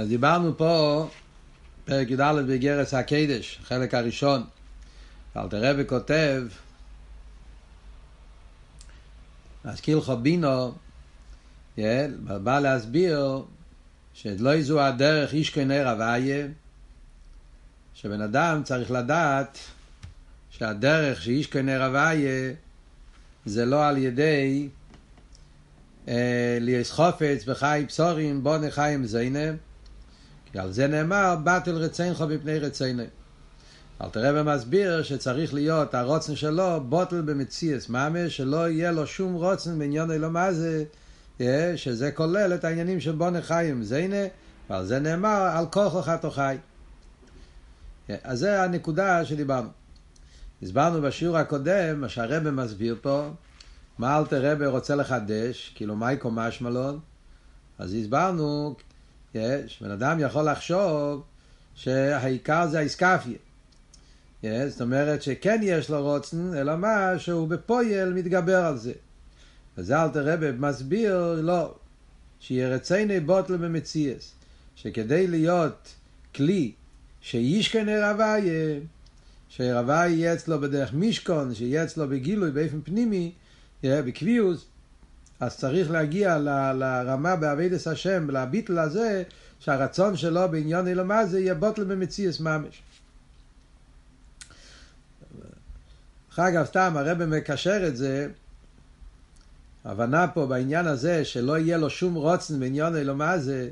אז דיברנו פה פרק י"ד באיגרת הקודש, חלק הראשון. אלתר רבי כותב אשכיל חבינו בא להסביר שלא זו הדרך איש כנראה רוויה, שבן אדם צריך לדעת שהדרך שאיש כנראה רוויה זה לא על ידי ליש חופץ בחי בשורים בונה חיים זיינם, כי על זה נאמר בטל רצינך בפני רצינם. אלתר רבי מסביר שצריך להיות הרוצן שלו בוטל במציאס ממש, שלא יהיה לו שום רוצן בעניין אלא מה זה, שזה כולל את העניינים של בונה חיים זיינם, ועל זה נאמר על כוחך תחי. אז זה הנקודה שדיברנו. הסברנו בשיעור הקודם מה שהרבי מסביר פה, מה אלתר רבי רוצה לחדש, כאילו מייקו משמלון. אז הסברנו, בן אדם יכול לחשוב שהעיקר זה האיסקפיה. זאת אומרת שכן יש לו רוצן, אלא מה שהוא בפועל מתגבר על זה. וזה אלתר רבי מסביר, לא, שירצייני בוטל במציאס, שכדי להיות כלי שישכן הרוויה, שהרוויה יהיה אצלו בדרך משכון, שיהיה אצלו בגילוי, באופן פנימי, בקביעות, אז צריך להגיע לרמה בעבודת השם, לביטול הזה, שהרצון שלו בעניין אלומה זה יהיה בוטל במציאס ממש. אחר אגב סתם הרב מקשר את זה, הבנה פה בעניין הזה שלא יהיה לו שום רוצן בעניין אלומה זה,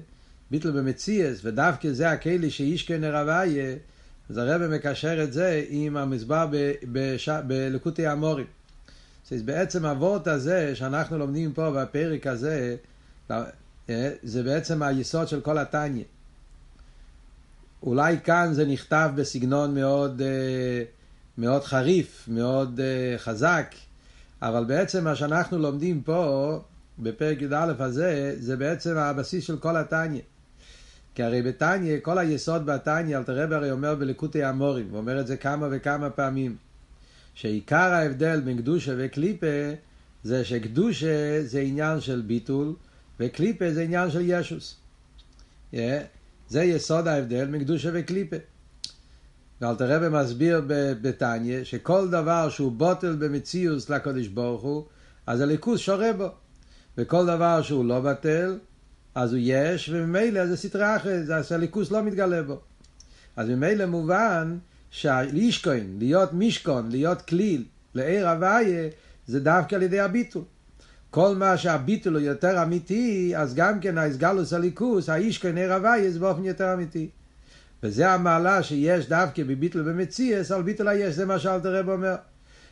ביטול במציאס, ודווקא זה הכלי שאיש כן הרוויה, אז הרב מקשר את זה עם המסבר בליקוטי המורים. אז בעצם הוורט הזה שאנחנו לומדים פה בפרק הזה, זה בעצם היסוד של כל התניה. אולי כאן זה נכתב בסגנון מאוד חריף, מאוד חזק, אבל בעצם מה שאנחנו לומדים פה בפרק י"א הזה, זה בעצם הבסיס של כל התניה. כי הרי בתניה, כל היסוד בתניה, אלתר רבי הרי אומר בליקוטי המורים, הוא אומר את זה כמה וכמה פעמים, שעיקר ההבדל בין קדושה וקליפה זה שקדושה זה עניין של ביטול וקליפה זה עניין של ישוס. זה יסוד ההבדל בין קדושה וקליפה. ואלתר רבי מסביר בתניה שכל דבר שהוא בוטל במציאוס לקדוש ברוך הוא, אז הליכוז שורה בו, וכל דבר שהוא לא בטל אז הוא יש, וממילא זה סתרי אחרי, אז הליכוז לא מתגלה בו. אז ממילא מובן שהלישכון, להיות משכון, להיות כליל, לעיר הוויה, זה דווקא על ידי הביטול. כל מה שהביטול הוא יותר אמיתי, אז גם כן ההסגלוס הליכוס, האישכון עיר הוויה, זה באופן יותר אמיתי. וזה המעלה שיש דווקא בביטול במציאס, על ביטול היש, זה מה שאלתר רבי אומר.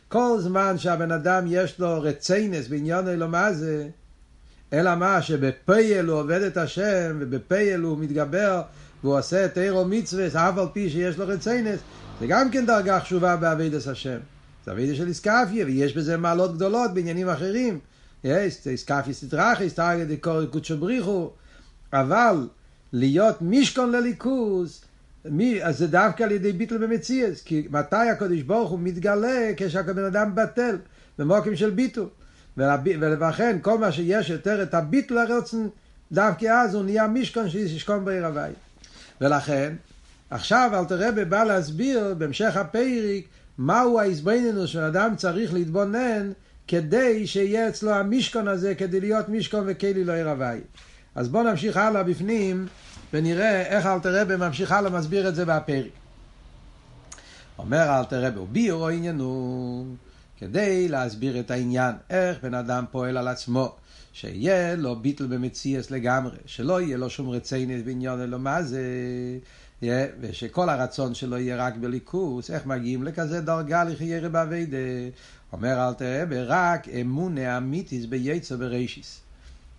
כל זמן שהבן אדם יש לו רציינס בעניין אלו מה זה, אלא מה שבפייל הוא עובד את השם, ובפייל הוא מתגבר, והוא עושה את עיר ומצווס, אף על פי שיש לו רציינס, זה גם כן דרגה חשובה בעבודת השם. זה עבודה של איסקפיה, ויש בזה מעלות גדולות בעניינים אחרים. איסקפיה סטרחי, סטרחי דקורי קודשו בריחו. אבל להיות משכון לליכוז, אז זה דווקא על ידי ביטל במציאס. כי מתי הקדוש ברוך הוא מתגלה? כשהבן אדם בטל, במוקם של ביטל. ולכן כל מה שיש יותר את הביטל הרצון, דווקא אז הוא נהיה משכון שישכון בעיר הוויה. ולכן, עכשיו אלתר רבי בא להסביר בהמשך הפרק מהו ההתבוננות שאדם צריך להתבונן כדי שיהיה אצלו המשכון הזה, כדי להיות משכון וכלי לעיר הוויה. אז בואו נמשיך הלאה בפנים ונראה איך אלתר רבי ממשיך הלאה מסביר את זה בפרק. אומר אלתר רבי וביאורו עניינו, כדי להסביר את העניין איך בן אדם פועל על עצמו שיהיה לו ביטל במציאס לגמרי, שלא יהיה לו שום רציינס בעניין אלא מה זה, ושכל הרצון שלו יהיה רק בליכוס. איך מגיעים לכזה דרגה לחייר בעבודה? אומר אלתר רבי, רק אמונה אמיתיס בייצר בראשיס.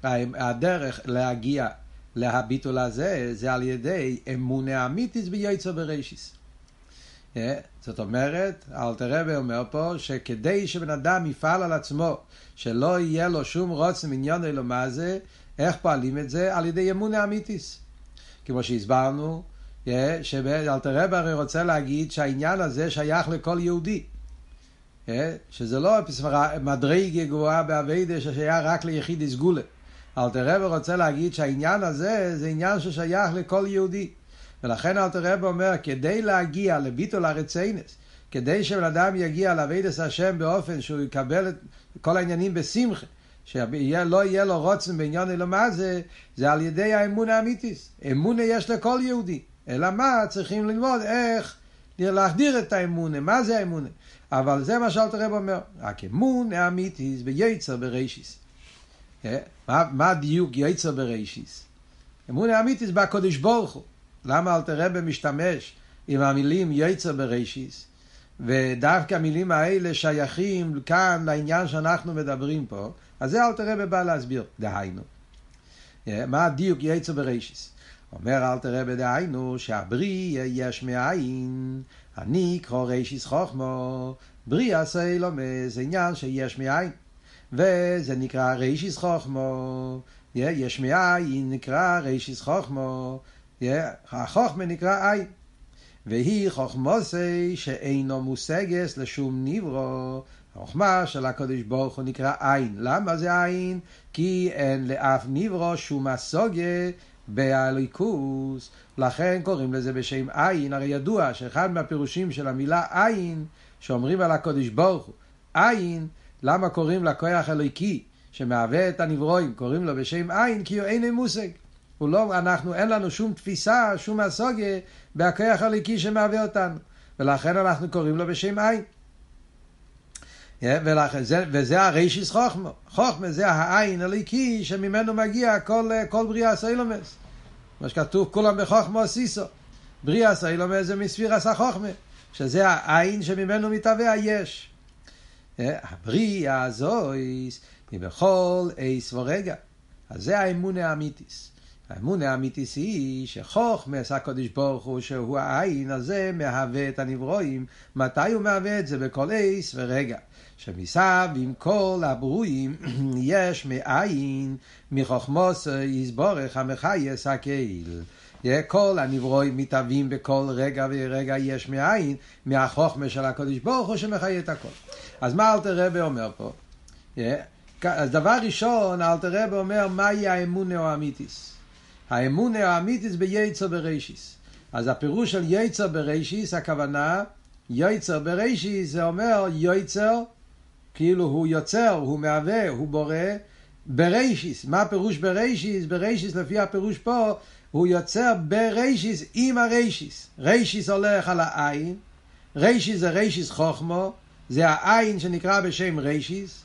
הדרך להגיע להביטול הזה זה על ידי אמונה אמיתיס בייצר בראשיס. זאת אומרת, אלתר רבי אומר פה שכדי שבן אדם יפעל על עצמו שלא יהיה לו שום רוצן בעניין אלא מה זה, איך פועלים את זה? על ידי אמונה אמיתיס. כמו שהסברנו, שאלתר רבי הרי רוצה להגיד שהעניין הזה שייך לכל יהודי, שזה לא מדרגה גבוהה בעבודה ששייך רק ליחיד סגולה, אלתר רב רוצה להגיד שהעניין הזה זה עניין ששייך לכל יהודי. ולכן אלתר רב אומר, כדי להגיע לביטול הרציינס, כדי שבן אדם יגיע לעבודת השם באופן שהוא יקבל את כל העניינים בשמחה, שלא יהיה לו רוצן בעניין אלא מה זה, זה על ידי האמון האמיתיס. אמון יש לכל יהודי. אלא מה צריכים ללמוד איך להחדיר את האמונה, מה זה האמונה. אבל זה מה שאלתר רב אומר, רק אמון האמיתיס ביצר בראשיס. מה דיוק יצר בראשיס? אמון האמיתיס בקודש ברוך הוא. למה אלתר רב משתמש עם המילים יצר בראשיס? ודווקא המילים האלה שייכים כאן לעניין שאנחנו מדברים פה, אז זה אלתר רב בא להסביר, דהיינו. מה הדיוק יצר בראשיס? אומר אלתר רב דהיינו שהבריא יש מאין, הנקרא ראשיס חוכמה, בריא עשה לו מזניין שיש מאין, וזה נקרא ראשיס חוכמה, יש מאין נקרא ראשיס חוכמה, החוכמה נקרא עין. והיא חוכמוסי שאינו מושגס לשום נברו. החוכמה של הקדוש ברוך הוא נקרא עין. למה זה עין? כי אין לאף נברו שום הסוגה בהליכוס. לכן קוראים לזה בשם עין. הרי ידוע שאחד מהפירושים של המילה עין, שאומרים על הקדוש ברוך הוא עין, למה קוראים לכוח אלוהיקי שמהווה את הנברואים, קוראים לו בשם עין? כי הוא אין מושג. ולא, אין לנו שום תפיסה, שום הסוגה בהכוח הליקי שמעווה אותנו, ולכן אנחנו קוראים לו בשם עין. וזה הראשיס חוכמה. חוכמה זה העין הליקי שממנו מגיע כל בריאה סאילומס. מה שכתוב, כולם בחוכמה סיסו. בריאה סאילומס זה מספיר עשה חוכמה, שזה העין שממנו מתהווה היש. הבריאה הזויס מבכל איס ורגע. אז זה האמון האמיתיס. האמון האמיתיס היא שחוכמס הקדוש ברוך הוא שהוא העין הזה מהווה את הנברואים. מתי הוא מהווה את זה? בכל איס ורגע. שמסב עם כל הברואים יש מאין, מחוכמוס יסבורך המחייס הקהיל. כל הנברואים מתאבים בכל רגע ורגע יש מאין, מהחוכמה של הקדוש ברוך הוא שמחיה את הכל. אז מה אלתר רב אומר פה? אז דבר ראשון אלתר רב אומר מהי האמון האמיתיס. האמון האמיתיס ביצר בראשיס. אז הפירוש של יצר בראשיס, הכוונה יצר בראשיס זה אומר יצר, כאילו הוא יוצר, הוא מהווה, הוא בורא. בראשיס, מה הפירוש בראשיס? בראשיס לפי הפירוש פה הוא יוצר בראשיס עם הראשיס. ראשיס הולך על העין, ראשיס זה ראשיס חוכמה, זה העין שנקרא בשם ראשיס,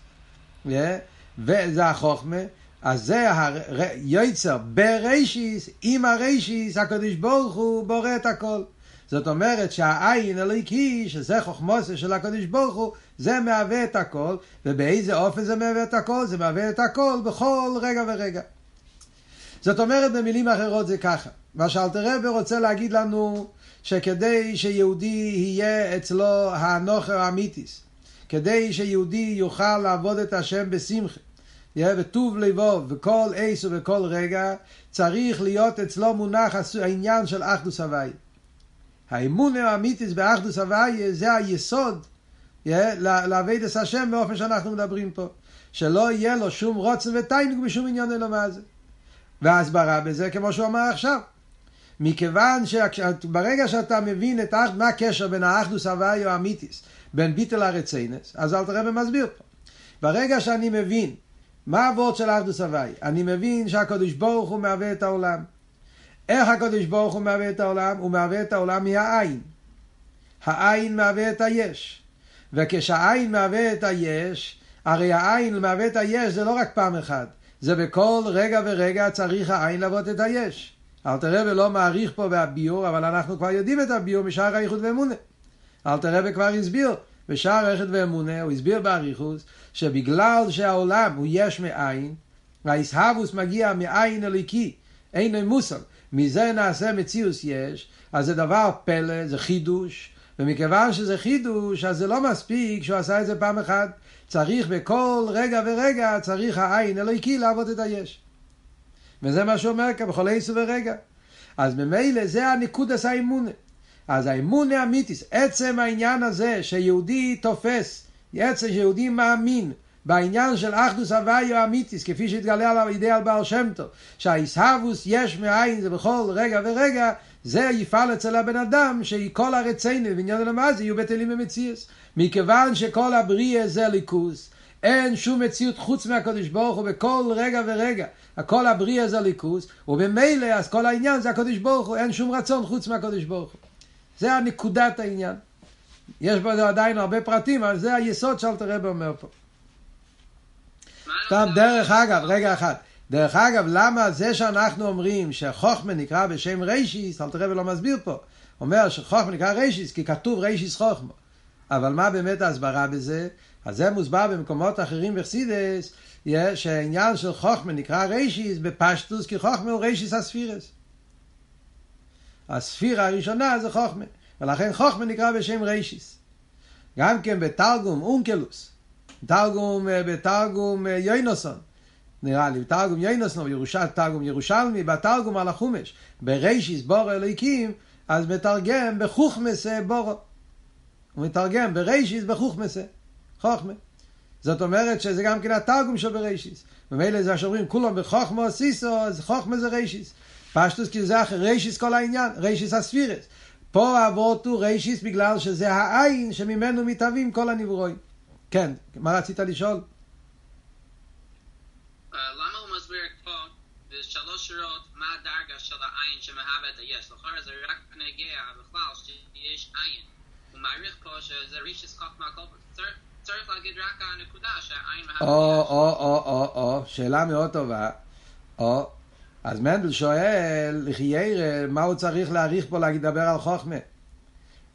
וזה החוכמה. אז זה יצר בראשיס עם הראשיס, הקדוש ברוך הוא בורא את הכל. זאת אומרת שהעין הליקי, שזה חוכמוס של הקדוש ברוך הוא, זה מהווה את הכל. ובאיזה אופן זה מהווה את הכל? זה מהווה את הכל בכל רגע ורגע. זאת אומרת במילים אחרות זה ככה. מה שאלתר רב רוצה להגיד לנו, שכדי שיהודי יהיה אצלו האנוכר האמיתיס, כדי שיהודי יוכל לעבוד את השם בשמחה, וטוב לבו וכל עיס וכל רגע, צריך להיות אצלו מונח העניין של אחדוס הוואי. האמון האמיתיס באחדוס הוואי זה היסוד לעבודת השם באופן שאנחנו מדברים פה, שלא יהיה לו שום רוצן ותענוג בשום עניין אלא מה זה. וההסברה בזה כמו שהוא אמר עכשיו, מכיוון שברגע שאתה מבין מה הקשר בין האחדוס הוואי האמיתיס, בין ביטול הרציינס, אז אלתר רב מסביר פה, ברגע שאני מבין מה הוורד של אחדוס הוואי? אני מבין שהקדוש ברוך הוא מהווה את העולם. איך הקדוש ברוך הוא מהווה את העולם? הוא מהווה את העולם מהעין. העין מהווה את היש. וכשהעין מהווה את היש, הרי העין מהווה את היש זה לא רק פעם אחת. זה בכל רגע ורגע צריך העין לעבוד את היש. אלתר רב לא מעריך פה בביור, אבל אנחנו כבר יודעים את הביור משאר האיחוד ואמונה. אלתר רב כבר הסביר. בשער האיחוד ואמונה הוא הסביר באריכות שבגלל שהעולם הוא יש מאין, וההסהבוס מגיע מאין אלוקי, אין מושג, מזה נעשה מציאוס יש. אז זה דבר פלא, זה חידוש. ומכיוון שזה חידוש, אז זה לא מספיק שהוא עשה את זה פעם אחת, צריך בכל רגע ורגע צריך העין אלוקי לעבוד את היש. וזה מה שאומר כאן בכל איסו ורגע. אז ממילא זה הנקודת האמונה. אז האמון האמיתיס, עצם העניין הזה שיהודי תופס, עצם שיהודי מאמין בעניין של אחדוס הוויה אמיתיס, כפי שהתגלה על ידי הבעל שם טוב, שהאיסהבוס יש מאין זה בכל רגע ורגע, זה יפעל אצל הבן אדם, שכל הרציינים בעניין הלמזי יהיו בטלים במציאס. מכיוון שכל הבריאה זה ליכוס, אין שום מציאות חוץ מהקדוש ברוך הוא בכל רגע ורגע. הכל הבריאה זה ליכוס, ובמילא אז כל העניין זה הקדוש ברוך הוא, אין שום רצון חוץ מהקדוש ברוך הוא. זה הנקודת העניין. יש בזה עדיין הרבה פרטים, אבל זה היסוד שאלת הרב אומר פה. סתם דרך אגב, רגע אחד. דרך אגב, למה זה שאנחנו אומרים שחוכמה נקרא בשם רשיס, אלת הרב לא מסביר פה. אומר שחוכמה נקרא רשיס, כי כתוב רשיס חוכמה. אבל מה באמת ההסברה בזה? אז זה מוסבר במקומות אחרים בחסידס, שהעניין של חוכמה נקרא רשיס בפשטוס, כי חוכמה הוא רשיס הספירס. הספירה הראשונה זה חוכמה, ולכן חוכמה נקרא בשם רשיס. גם כן בתרגום אונקלוס, בתרגום יוינוסון, נראה לי, בתרגום יוינוסון, בתרגום ירושלמי, בתרגום על החומש, ברשיס בורא אלוהיקים, אז מתרגם בחוכמסה בורא. הוא מתרגם ברשיס בחוכמסה. חוכמה. זאת אומרת שזה גם כן התרגום של ברשיס. ומילא זה שאומרים כולם בחוכמה עשיסו, אז חוכמה זה רשיס. פשטוס כי זה אחר, רשיס כל העניין, רשיס הספירס. פה העבוד הוא רשיס בגלל שזה העין שממנו מתאבים כל הנברואים. כן, מה רצית לשאול? למה הוא מסביר פה בשלוש שירות מה הדרגה של העין שמהווה את היש? לאחר זה רק נגיע בכלל שיש עין. הוא מעריך פה שזה רשיס חוכמה כל פרצר. צריך להגיד רק הנקודה שהעין מהווה... שאלה מאוד טובה. אז מנדל שואל, לחייר, מה הוא צריך להעריך פה לדבר על חוכמה?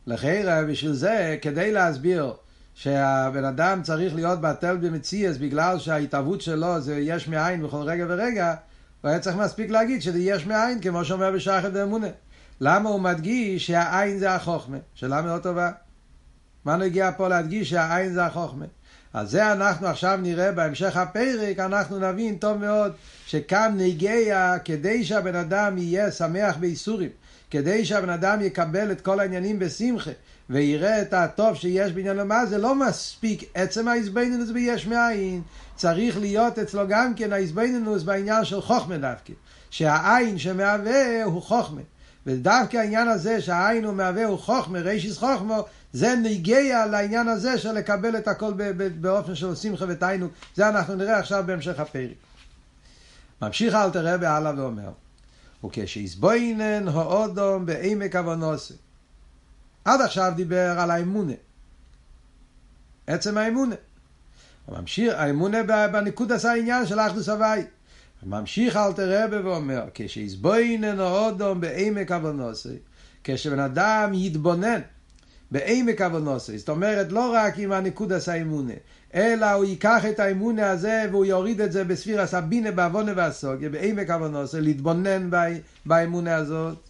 לחייר, בשביל זה, כדי להסביר שהבן אדם צריך להיות בטל במציאס, בגלל שההתאבות שלו זה יש מאין בכל רגע ורגע, הוא היה צריך מספיק להגיד שזה יש מאין, כמו שאומר בשחד ואמונה. למה הוא מדגיש שהעין זה החוכמה? שאלה מאוד טובה. מה נגיע פה להדגיש שהעין זה החוכמה? אז זה אנחנו עכשיו נראה בהמשך הפרק, אנחנו נבין טוב מאוד שכאן נגיע כדי שהבן אדם יהיה שמח בייסורים, כדי שהבן אדם יקבל את כל העניינים בשמחה, ויראה את הטוב שיש בעניין למה, זה לא מספיק עצם ההסבינינוס ביש מאין, צריך להיות אצלו גם כן ההסבינינוס בעניין של חוכמה דווקא, שהעין שמהווה הוא חוכמה, ודווקא העניין הזה שהעין הוא מהווה הוא חוכמה, רשיס חוכמה, זה נגיע לעניין הזה של לקבל את הכל באופן של שמחה ותענוג. זה אנחנו נראה עכשיו בהמשך הפרק. ממשיך אל תראה בעלה ואומר, וכשהסבוינן האודום בעמק הבונוסה. עד עכשיו דיבר על האמונה. עצם האמונה. ממשיך, האמונה בניקוד עשה העניין של אחדוס הוואי. ממשיך אל תראה ואומר, כשהסבוינן האודום בעמק הבונוסה. כשבן אדם יתבונן. בעמק הבונוסה, זאת אומרת לא רק עם הנקודת האמונה, אלא הוא ייקח את האמונה הזה והוא יוריד את זה בספירת הבינה בעוונה והסוגיה, בעמק הבונוסה, להתבונן באמונה הזאת,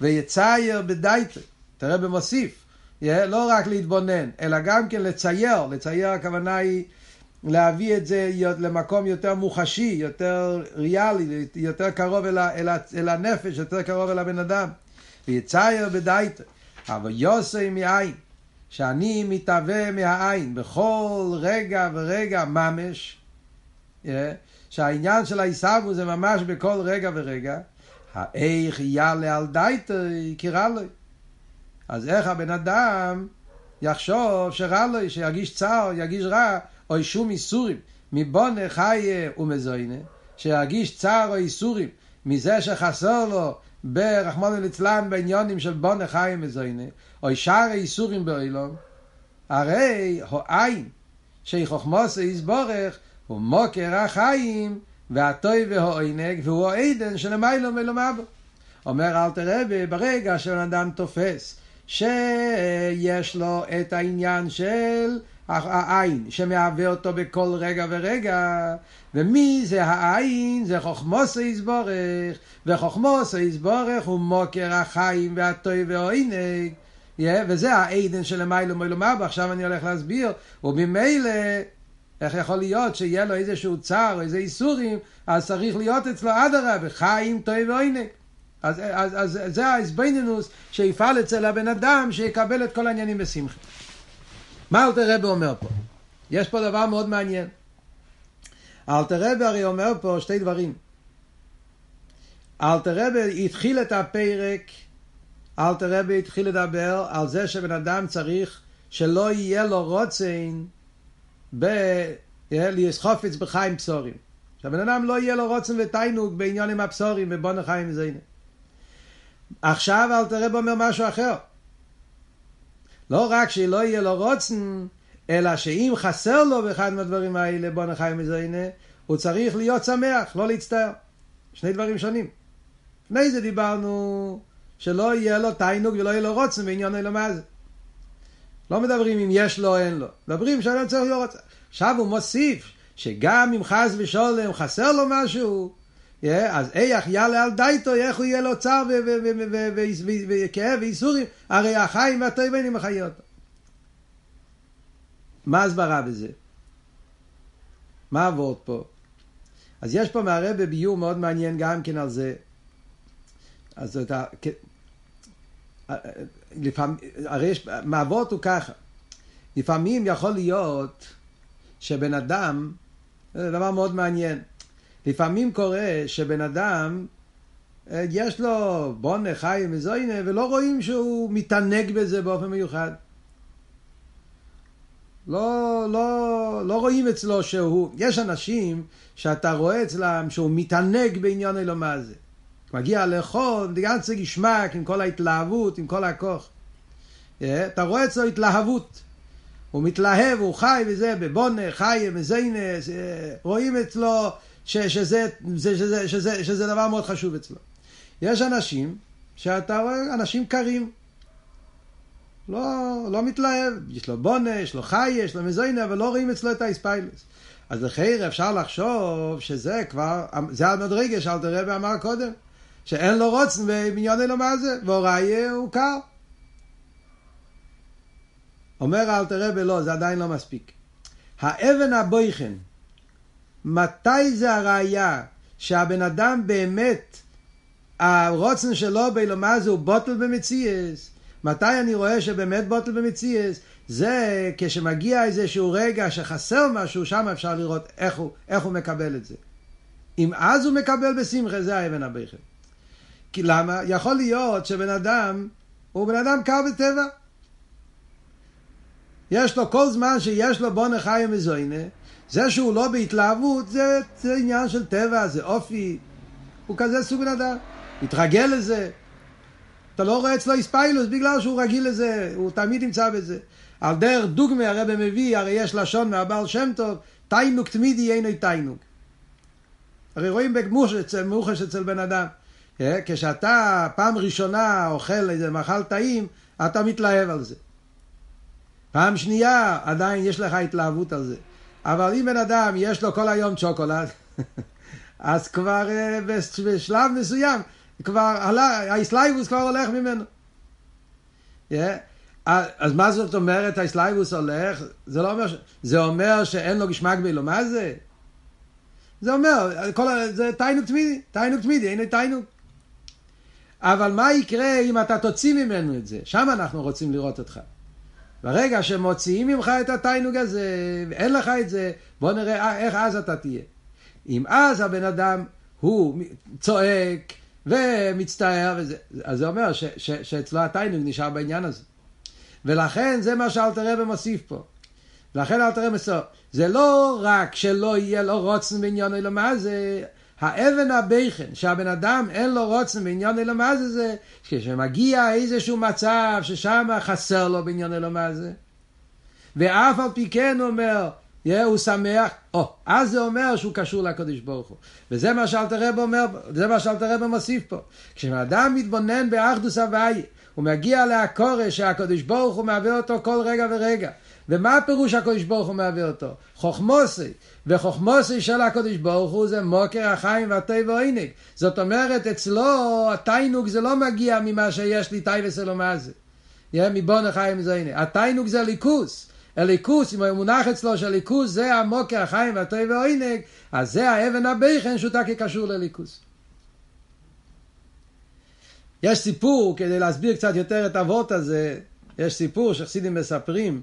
ויצייר בדייטה, תראה במוסיף, לא רק להתבונן, אלא גם כן לצייר, לצייר הכוונה היא להביא את זה למקום יותר מוחשי, יותר ריאלי, יותר קרוב אל הנפש, יותר קרוב אל הבן אדם, ויצייר בדייטה, אבל יוסי מהעין, שאני מתהווה מהעין בכל רגע ורגע ממש, שהעניין של הישבו זה ממש בכל רגע ורגע, האיך יעלה על דייטי כי רע לי. אז איך הבן אדם יחשוב שרע לי, שיגיש צער, יגיש רע, או אישום איסורים, מבונה חיה ומזוינה, שיגיש צער או איסורים, מזה שחסר לו, ברחמנא ליצלן בעניינים של בונה חיים מזייני, או שאר האיסורים בעולם, הרי העין שהיא חוכמוס יסברך, הוא מוקר החיים, והטוב והעונג, והוא העדן שלמיילא מלומד. אומר אל תראה, ברגע שאדם תופס, שיש לו את העניין של העין, שמהווה אותו בכל רגע ורגע, ומי זה העין? זה חוכמוס יסברך, וחוכמוס יסברך הוא מוקר החיים והטוב והעונג, וזה העדן של המיילא מלומד. עכשיו אני הולך להסביר, וממילא איך יכול להיות שיהיה לו איזשהו צער או איזה איסורים, אז צריך להיות אצלו אדרבה, חיים, טוב והעונג. אז זה ההסבינינוס שיפעל אצל הבן אדם שיקבל את כל העניינים בשמחה. מה אלתר רבי אומר פה? יש פה דבר מאוד מעניין. אלתר רבי הרי אומר פה שתי דברים. אלתר רבי התחיל את הפרק, אלתר רבי התחיל לדבר על זה שבן אדם צריך שלא יהיה לו רוצן לסחופץ בחיים בשורים. שהבן אדם לא יהיה לו רוצן ותיינוק בעניונים הבשורים ובון חיים זיינה. עכשיו אלתר רבי אומר משהו אחר. לא רק שלא יהיה לו רוצן, אלא שאם חסר לו באחד מהדברים האלה, בוא נחיים מזה, הנה, הוא צריך להיות שמח, לא להצטער. שני דברים שונים. לפני זה דיברנו שלא יהיה לו תיינוג ולא יהיה לו רוצן, בעניין אלא מה זה. לא מדברים אם יש לו או אין לו. מדברים שאני צריך לא רוצה. עכשיו הוא מוסיף שגם אם חס ושולם חסר לו משהו, אז איך יאללה על דייתו, איך הוא יהיה לו צער וכאב ואיסורים, הרי החיים והטובים מחיה אותו. מה הסברה בזה? מה עבורת פה? אז יש פה מהרבי ביור מאוד מעניין גם כן על זה. אז מעבורת הוא ככה. לפעמים יכול להיות שבן אדם, זה דבר מאוד מעניין, לפעמים קורה שבן אדם יש לו בונה חיים וזוינה ולא רואים שהוא מתענג בזה באופן מיוחד. לא רואים אצלו שהוא, יש אנשים שאתה רואה אצלם שהוא מתענג בעניין אלו מה זה. מגיע לאכול, גם צריך לשמק עם כל ההתלהבות, עם כל הכוח. אתה רואה אצלו התלהבות. הוא מתלהב, הוא חי וזה, בבונה, חי, מזיינה, רואים אצלו שזה דבר מאוד חשוב אצלו. יש אנשים שאתה רואה, אנשים קרים. לא מתלהב, יש לו בונה, יש לו חי, יש לו מזוינה, אבל לא רואים אצלו את האספיילס. אז לחייר אפשר לחשוב שזה כבר, זה המדרגה שאלתר רבי אמר קודם, שאין לו רוצן ובניין אין לו מה זה, והוראי הוא קר. אומר אלתר רבי לא, זה עדיין לא מספיק. האבן הבויכן, מתי זה הראייה שהבן אדם באמת, הרוצן שלו באילו מה זה הוא בוטל במציאס, מתי אני רואה שבאמת בוטל במציאס? זה כשמגיע איזשהו רגע שחסר משהו, שם אפשר לראות איך הוא מקבל את זה. אם אז הוא מקבל בשמחה, זה האבן הבכם. כי למה? יכול להיות שבן אדם, הוא בן אדם קר בטבע. יש לו כל זמן שיש לו בונה חיה מזוינה, זה שהוא לא בהתלהבות, זה עניין של טבע, זה אופי. הוא כזה סוג בן אדם. מתרגל לזה. אתה לא רואה אצלו איספיילוס, בגלל שהוא רגיל לזה, הוא תמיד נמצא בזה. על דרך דוגמה הרב מביא, הרי יש לשון מהבעל שם טוב, תיינוק תמידי אינו תיינוק. הרי רואים במוחש אצל בן אדם. כשאתה פעם ראשונה אוכל איזה מאכל טעים, אתה מתלהב על זה. פעם שנייה עדיין יש לך התלהבות על זה. אבל אם בן אדם יש לו כל היום צ'וקולד, אז כבר בשלב מסוים, האיסלייבוס כבר הולך ממנו. אז מה זאת אומרת האיסלייבוס הולך? זה אומר שאין לו גשמק בילו, מה זה? זה אומר, זה תיינוק תמידי, תיינוק תמידי, אין לי תיינוק. אבל מה יקרה אם אתה תוציא ממנו את זה? שם אנחנו רוצים לראות אותך. ברגע שמוציאים ממך את התיינוק הזה, ואין לך את זה, בוא נראה איך אז אתה תהיה. אם אז הבן אדם הוא צועק, ומצטער, אז זה אומר שאצלו התיינוג נשאר בעניין הזה. ולכן זה מה שאלתר רבי מוסיף פה. ולכן אלתר רבי מוסיף, זה לא רק שלא יהיה לו רוצן בעניין אלא מה זה, האבן הבכן, שהבן אדם אין לו רוצן בעניין אלא מה זה, זה כשמגיע איזשהו מצב ששם חסר לו בעניין אלא מה זה, ואף על פי כן אומר, הוא שמח, אז זה אומר שהוא קשור לקדוש ברוך הוא. וזה מה שאלתר רבי אומר, זה מה שאלתר רבי מוסיף פה. כשאדם מתבונן באחדות הוויה, הוא מגיע להכורש שהקדוש ברוך הוא מהווה אותו כל רגע ורגע. ומה הפירוש הקדוש ברוך הוא מהווה אותו? חוכמוסי. וחוכמוסי של הקדוש ברוך הוא זה מוקר החיים והטבע עינג. זאת אומרת, אצלו התיינוק זה לא מגיע ממה שיש לי טייבס אלו מה זה. מבון החיים זה עינג. התיינוק זה ליכוס. הליכוס, אם המונח אצלו שהליכוס זה המוקר, החיים והטבע והעונג, אז זה האבן הבכן שאותה כקשור לליכוס. יש סיפור, כדי להסביר קצת יותר את הוות הזה, יש סיפור שחסידים מספרים,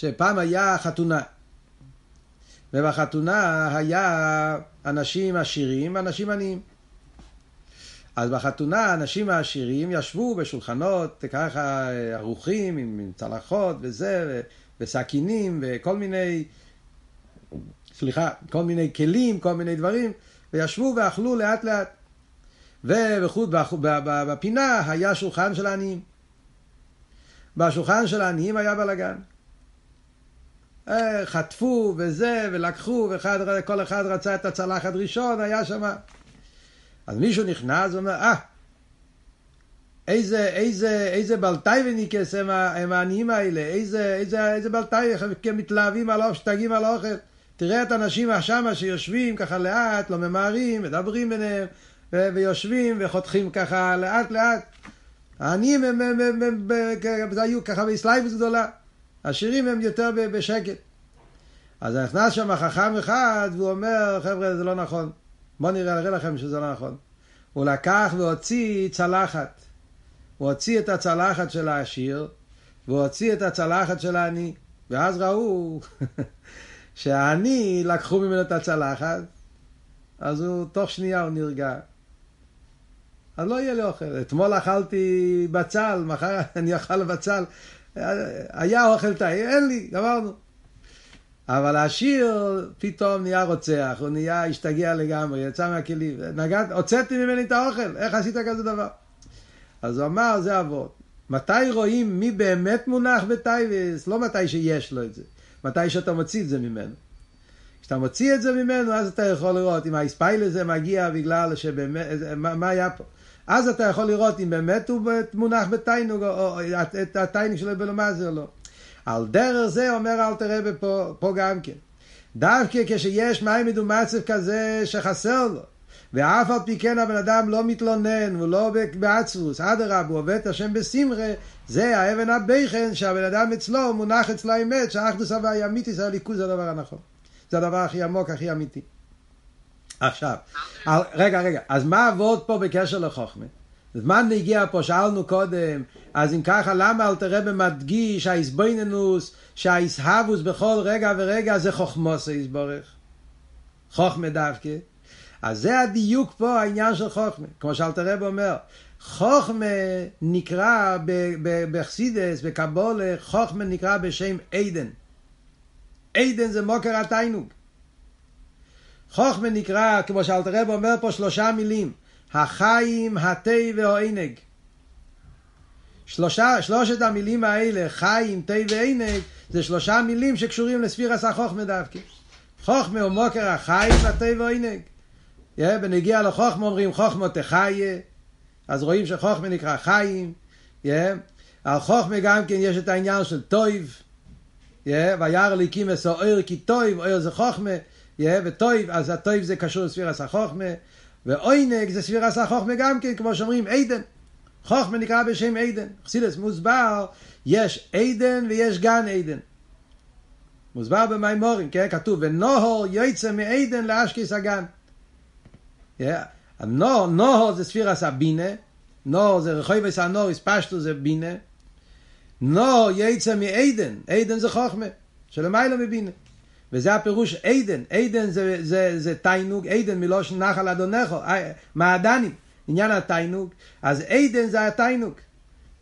שפעם היה חתונה, ובחתונה היה אנשים עשירים ואנשים עניים. אז בחתונה האנשים העשירים ישבו בשולחנות ככה ערוכים עם צלחות וזה וסכינים וכל מיני, כל מיני כלים, כל מיני דברים, וישבו ואכלו לאט לאט. ובחוץ בפינה היה שולחן של העניים. בשולחן של העניים היה בלגן. חטפו וזה ולקחו, וכל אחד רצה את הצלחת ראשון, היה שם. אז מישהו נכנס ואומר, איזה בלטאי וניקס הם העניים האלה, איזה בלטאי, הם מתלהבים על אוכל, שתגים על אוכל. תראה את האנשים שם שיושבים ככה לאט, לא ממהרים, מדברים ביניהם, ויושבים וחותכים ככה לאט לאט. העניים הם היו ככה בסלייבס גדולה, השירים הם יותר בשקט. אז נכנס שם חכם אחד והוא אומר, חבר'ה, זה לא נכון. בואו נראה לכם שזה לא נכון. הוא לקח והוציא צלחת. הוא הוציא את הצלחת של העשיר, והוא הוציא את הצלחת של העני. ואז ראו שהעני לקחו ממנו את הצלחת, אז הוא תוך שנייה הוא נרגע. אז לא יהיה לי אוכל. אתמול אכלתי בצל, מחר אני אכל בצל. היה אוכל טעי, אין לי, גמרנו. אבל העשיר פתאום נהיה רוצח, הוא נהיה, השתגע לגמרי, יצא מהכלים, הוצאתי ממני את האוכל, איך עשית כזה דבר? אז הוא אמר, זה עבוד. מתי רואים מי באמת מונח בטייבס? לא מתי שיש לו את זה, מתי שאתה מוציא את זה ממנו. כשאתה מוציא את זה ממנו, אז אתה יכול לראות אם ההספייל הזה מגיע בגלל שבאמת, מה היה פה? אז אתה יכול לראות אם באמת הוא מונח בתיינוג, או את התיינוג שלו בלומזר או לא. על דרך זה אומר אל תראה פה גם כן. דווקא כשיש מים מדומצב כזה שחסר לו, ואף על פי כן הבן אדם לא מתלונן, הוא לא בעצבוס, אדרבה, הוא עובד השם בשמחה, זה האבן הבכן שהבן אדם אצלו, מונח אצלו האמת, שהאחדוס והאמיתיס והליכוז זה הדבר הנכון. זה הדבר הכי עמוק, הכי אמיתי. עכשיו, רגע, אז מה עבוד פה בקשר לחוכמה? זמן נגיע פה, שאלנו קודם, אז אם ככה, למה אל תראה במדגיש, שהאיסבויננוס, שהאיסהבוס בכל רגע ורגע, זה חוכמוס היסבורך. חוכמה דווקא. אז זה הדיוק פה, העניין של חוכמה. כמו שאל תראה ואומר, חוכמה נקרא בחסידס, בקבולה, חוכמה נקרא בשם עדן. עדן זה מוקר התיינוג. חוכמה נקרא, כמו שאל תראה ואומר פה, 3 מילים. החיים, התה והענג. 3 המילים האלה, חיים, תה וענג, זה 3 מילים שקשורים לספירס החוכמה דווקא. חוכמה הוא מוקר החיים, התה והענג. בנגיע לחוכמה אומרים חוכמה תחיה, אז רואים שחוכמה נקרא חיים. על חוכמה גם כן יש את העניין של טויב, וירא אליקים אסער כי טויב, אור זה חוכמה, וטויב, אז הטויב זה קשור לספירס החוכמה. ואוינג זה ספירס החוכמה גם כן, כמו שאומרים עדן. חוכמה נקרא בשם עדן. חסידס מוסבר, יש עדן ויש גן עדן. מוסבר במיימורים, כן? כתוב, ונוהור יוצא מעדן לאשקיס הגן. נוהור זה ספירס הבינה, נוהור זה רחוב סנוריס, פשטו זה בינה. נוהור יוצא מעדן, עדן זה חוכמה, שלמיילו מבינה. וזה הפירוש עדן. עדן זה תיינוג, עדן מלושן נחל אדונך, מעדנים, עניין התיינוג. אז עדן זה התיינוג,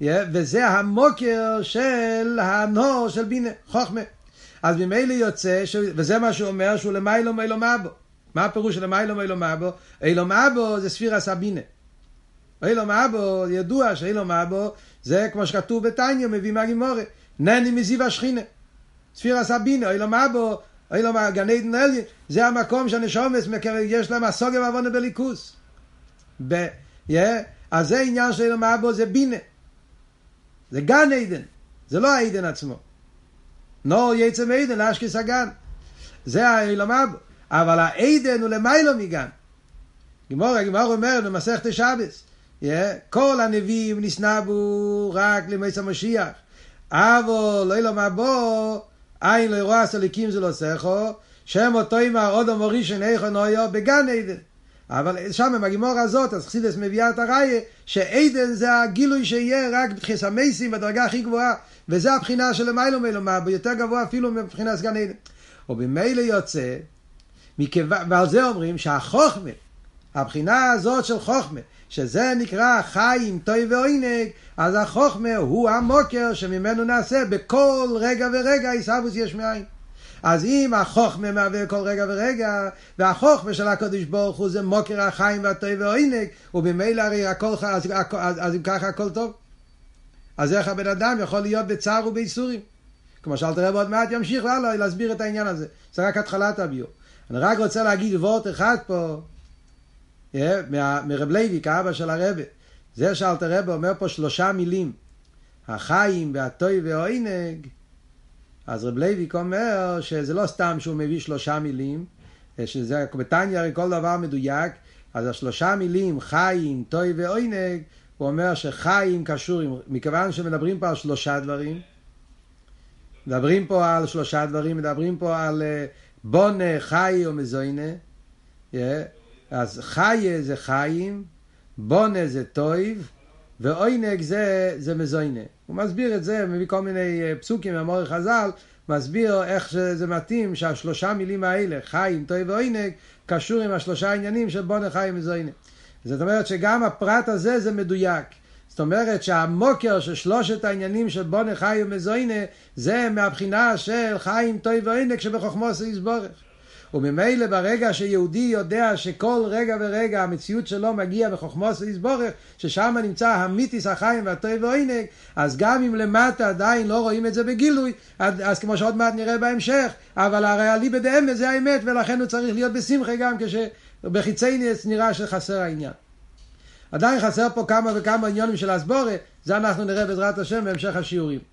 וזה המוקר של הנור של בינה, חוכמה. אז ממילא יוצא, וזה מה שהוא אומר, שהוא למיילו מיילו מבו. מה הפירוש של למיילו מיילו מבו? אילו מבו זה ספירס הבינה. אילו מבו, ידוע שאילו מבו, זה כמו שכתוב בתניא, מביא מהגימורה, נני מזיו השכינה. ספירס הבינה, אילו מבו, אילו גן עדן עליון, זה המקום שהנשומות יש להם הסוגיה והבונה בליכוס. אז זה עניין של אילו מבו, זה בינה. זה גן עדן, זה לא העדן עצמו. נור יצא מעדן, לאשקיס הגן. זה אילו מבו. אבל העדן הוא למיילו מגן. גמרא אומרת במסכת שבת, כל הנביאים נסנבו רק למועד המשיח. אבל אילו מבו, אין לא רואה סליקים זה לא סכו, שם אותו עם האודו מורישן איכו נויו בגן עדן. אבל שם במגימור הזאת, אז חסידס מביאה את הראיה, שעדן זה הגילוי שיהיה רק בתחיס המסים, בדרגה הכי גבוהה, וזה הבחינה של מיילו מיילו מאבו, יותר גבוה אפילו מבחינה סגן עדן. ובמילה יוצא, ועל זה אומרים שהחוכמה, הבחינה הזאת של חוכמה, שזה נקרא חיים, טוי ועונג, אז החוכמה הוא המוקר שממנו נעשה בכל רגע ורגע, ישבוס יש מאין. אז אם החוכמה מהווה כל רגע ורגע, והחוכמה של הקדוש ברוך הוא זה מוקר החיים והטוי ועונג, ובמילה הרי הכל, אז אם ככה הכל טוב. אז איך הבן אדם יכול להיות בצער ובייסורים? כמו שאל תראה בעוד מעט ימשיך הלאה להסביר את העניין הזה. זה רק התחלת הביו. אני רק רוצה להגיד וורט אחד פה, מרב לייביק, האבא של הרב. זה שאל תראה אומר פה 3 מילים. החיים והטוי והעונג. אז רב לייביק אומר שזה לא סתם שהוא מביא 3 מילים, שזה בטניה הרי כל דבר מדויק, אז 3 מילים, חיים, טוי והעונג, הוא אומר שחיים קשור, מכיוון שמדברים פה על 3 דברים, מדברים פה על 3 דברים, מדברים פה על בונה, חי או מזוינה, אז חיה זה חיים, בונה זה טויב, ואוינג זה מזוינה. הוא מסביר את זה, מביא כל מיני פסוקים מהמורה חז"ל, מסביר איך שזה מתאים שה3 מילים האלה, חיים, טויב ואוינג, קשור עם ה3 עניינים של בונה, חי ומזוינה. זאת אומרת שגם הפרט הזה זה מדויק. זאת אומרת שהמוקר של 3 העניינים של בונה חי ומזוינה זה מהבחינה של חיים טוי ועונג שבחוכמו זה יסבורך. וממילא ברגע שיהודי יודע שכל רגע ורגע המציאות שלו מגיע בחוכמו זה יסבורך, ששם נמצא המיתיס החיים והטוי ועונג, אז גם אם למטה עדיין לא רואים את זה בגילוי, אז כמו שעוד מעט נראה בהמשך, אבל הרי עלי בדאמת זה האמת, ולכן הוא צריך להיות בשמחה גם כשבחיצי נראה שחסר העניין. עדיין חסר פה כמה וכמה עניונים של הסבורה, זה אנחנו נראה בעזרת השם בהמשך השיעורים.